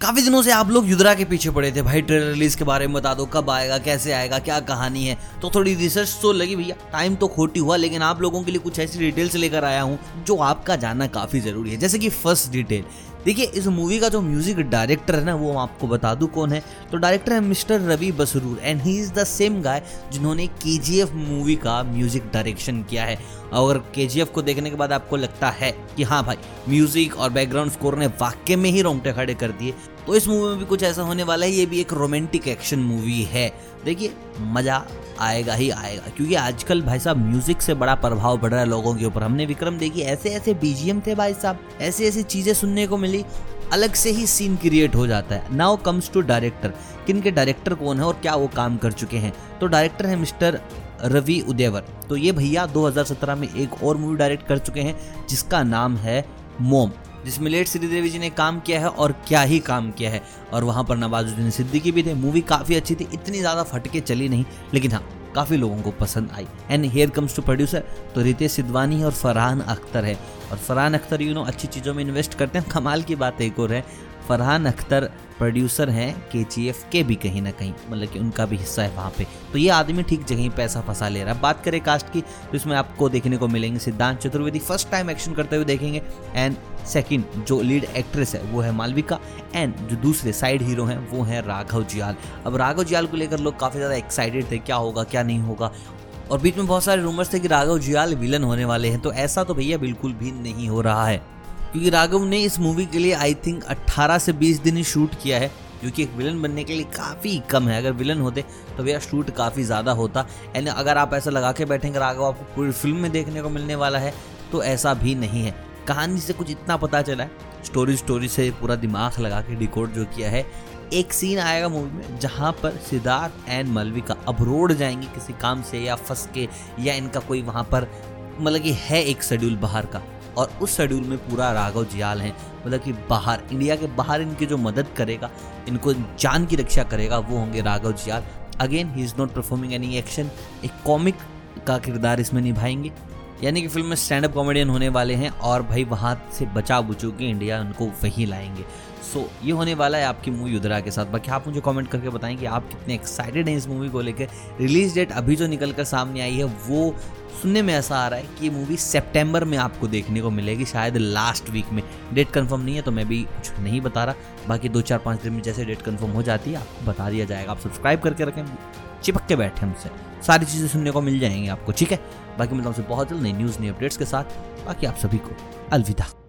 काफी दिनों से आप लोग युद्रा के पीछे पड़े थे भाई, ट्रेलर रिलीज के बारे में बता दो, कब आएगा, कैसे आएगा, क्या कहानी है। तो थोड़ी रिसर्च तो लगी भैया, टाइम तो खोटी हुआ, लेकिन आप लोगों के लिए कुछ ऐसी डिटेल्स लेकर आया हूं जो आपका जानना काफी जरूरी है। जैसे कि फर्स्ट डिटेल, देखिए इस मूवी का जो म्यूजिक डायरेक्टर है ना, वो आपको बता दूं कौन है। तो डायरेक्टर है mister Ravi Basrur, and he is the same guy जिन्होंने केजीएफ मूवी का म्यूजिक डायरेक्शन किया है। और केजीएफ को देखने के बाद आपको लगता है कि हाँ भाई, म्यूजिक और बैकग्राउंड स्कोर ने वाकई में ही रोंगटे खड़े कर दिए। तो इस मूवी में भी कुछ ऐसा होने वाला है। ये भी एक रोमांटिक एक्शन मूवी है, देखिए मज़ा आएगा ही आएगा, क्योंकि आजकल भाई साहब म्यूजिक से बड़ा प्रभाव पड़ रहा है लोगों के ऊपर। हमने विक्रम देखी, ऐसे ऐसे बीजीएम थे भाई साहब, ऐसी ऐसी चीज़ें सुनने को मिली, अलग से ही सीन क्रिएट हो जाता है। नाउ कम्स टू डायरेक्टर, किन के डायरेक्टर कौन है और क्या वो काम कर चुके हैं। तो डायरेक्टर है मिस्टर रवि उद्यावर। तो ये भैया 2017 में एक और मूवी डायरेक्ट कर चुके हैं जिसका नाम है मोम, जिसमें लेट श्रीदेवी जी ने काम किया है, और क्या ही काम किया है। और वहाँ पर नवाजुद्दीन सिद्दीकी भी थे। मूवी काफ़ी अच्छी थी, इतनी ज़्यादा फटके चली नहीं, लेकिन हाँ काफ़ी लोगों को पसंद आई। And here comes to producer, तो रितेश सिद्धवानी और फरहान अख्तर है। और फरहान अख्तर यू नो अच्छी चीज़ों में इन्वेस्ट करते हैं। कमाल की बात एक और है, फरहान अख्तर प्रोड्यूसर हैं केजीएफ के भी कहीं ना कहीं, मतलब कि उनका भी हिस्सा है वहाँ पे। तो ये आदमी ठीक जगह पैसा फंसा ले रहा है। बात करें कास्ट की, तो इसमें आपको देखने को मिलेंगे सिद्धांत चतुर्वेदी, फर्स्ट टाइम एक्शन करते हुए देखेंगे। एंड सेकंड जो लीड एक्ट्रेस है वो है मालविका, एंड जो दूसरे साइड हीरो हैं वो हैं राघव जुयाल। अब राघव जुयाल को लेकर लोग काफ़ी ज़्यादा एक्साइटेड थे, क्या होगा क्या नहीं होगा। और बीच में बहुत सारे रूमर्स थे कि राघव जुयाल विलन होने वाले हैं, तो ऐसा तो भैया बिल्कुल भी नहीं हो रहा है, क्योंकि राघव ने इस मूवी के लिए आई थिंक 18 से 20 दिन ही शूट किया है, जो कि एक विलन बनने के लिए काफ़ी कम है। अगर विलन होते तो भैया शूट काफ़ी ज़्यादा होता। एंड अगर आप ऐसा लगा के बैठेंगे राघव आपको पूरी फिल्म में देखने को मिलने वाला है, तो ऐसा भी नहीं है। कहानी से कुछ इतना पता चला है, स्टोरी से पूरा दिमाग लगा के डिकोड जो किया है। एक सीन आएगा मूवी में जहाँ पर सिद्धार्थ एंड मलविका अब्रोड जाएंगी किसी काम से, या फंस के, या इनका कोई वहाँ पर मतलब कि है एक शेड्यूल बाहर का, और उस शेड्यूल में पूरा राघव जुयाल हैं, मतलब कि बाहर इंडिया के बाहर इनकी जो मदद करेगा, इनको जान की रक्षा करेगा, वो होंगे Raghav Juyal. Again he is not performing any action, एक कॉमिक का किरदार इसमें निभाएंगे, यानी कि फिल्म में स्टैंड अप कॉमेडियन होने वाले हैं। और भाई वहाँ से बचा बुचू के इंडिया उनको वहीं लाएंगे। सो ये होने वाला है आपकी मूवी युद्रा के साथ। बाकी आप मुझे कमेंट करके बताएं कि आप कितने एक्साइटेड हैं इस मूवी को लेकर। रिलीज डेट अभी जो निकल कर सामने आई है, वो सुनने में ऐसा आ रहा है कि ये मूवी सितंबर में आपको देखने को मिलेगी, शायद लास्ट वीक में। डेट कंफर्म नहीं है तो मैं भी कुछ नहीं बता रहा, बाकी 2-4-5 दिन में जैसे डेट कंफर्म हो जाती है आपको बता दिया जाएगा। आप सब्सक्राइब करके रखें, चिपक के बैठे हमसे, सारी चीज़ें सुनने को मिल जाएंगी आपको, ठीक है। बाकी मिलता हूं आपसे बहुत जल्द नई न्यूज़, नई अपडेट्स के साथ। बाकी आप सभी को अलविदा।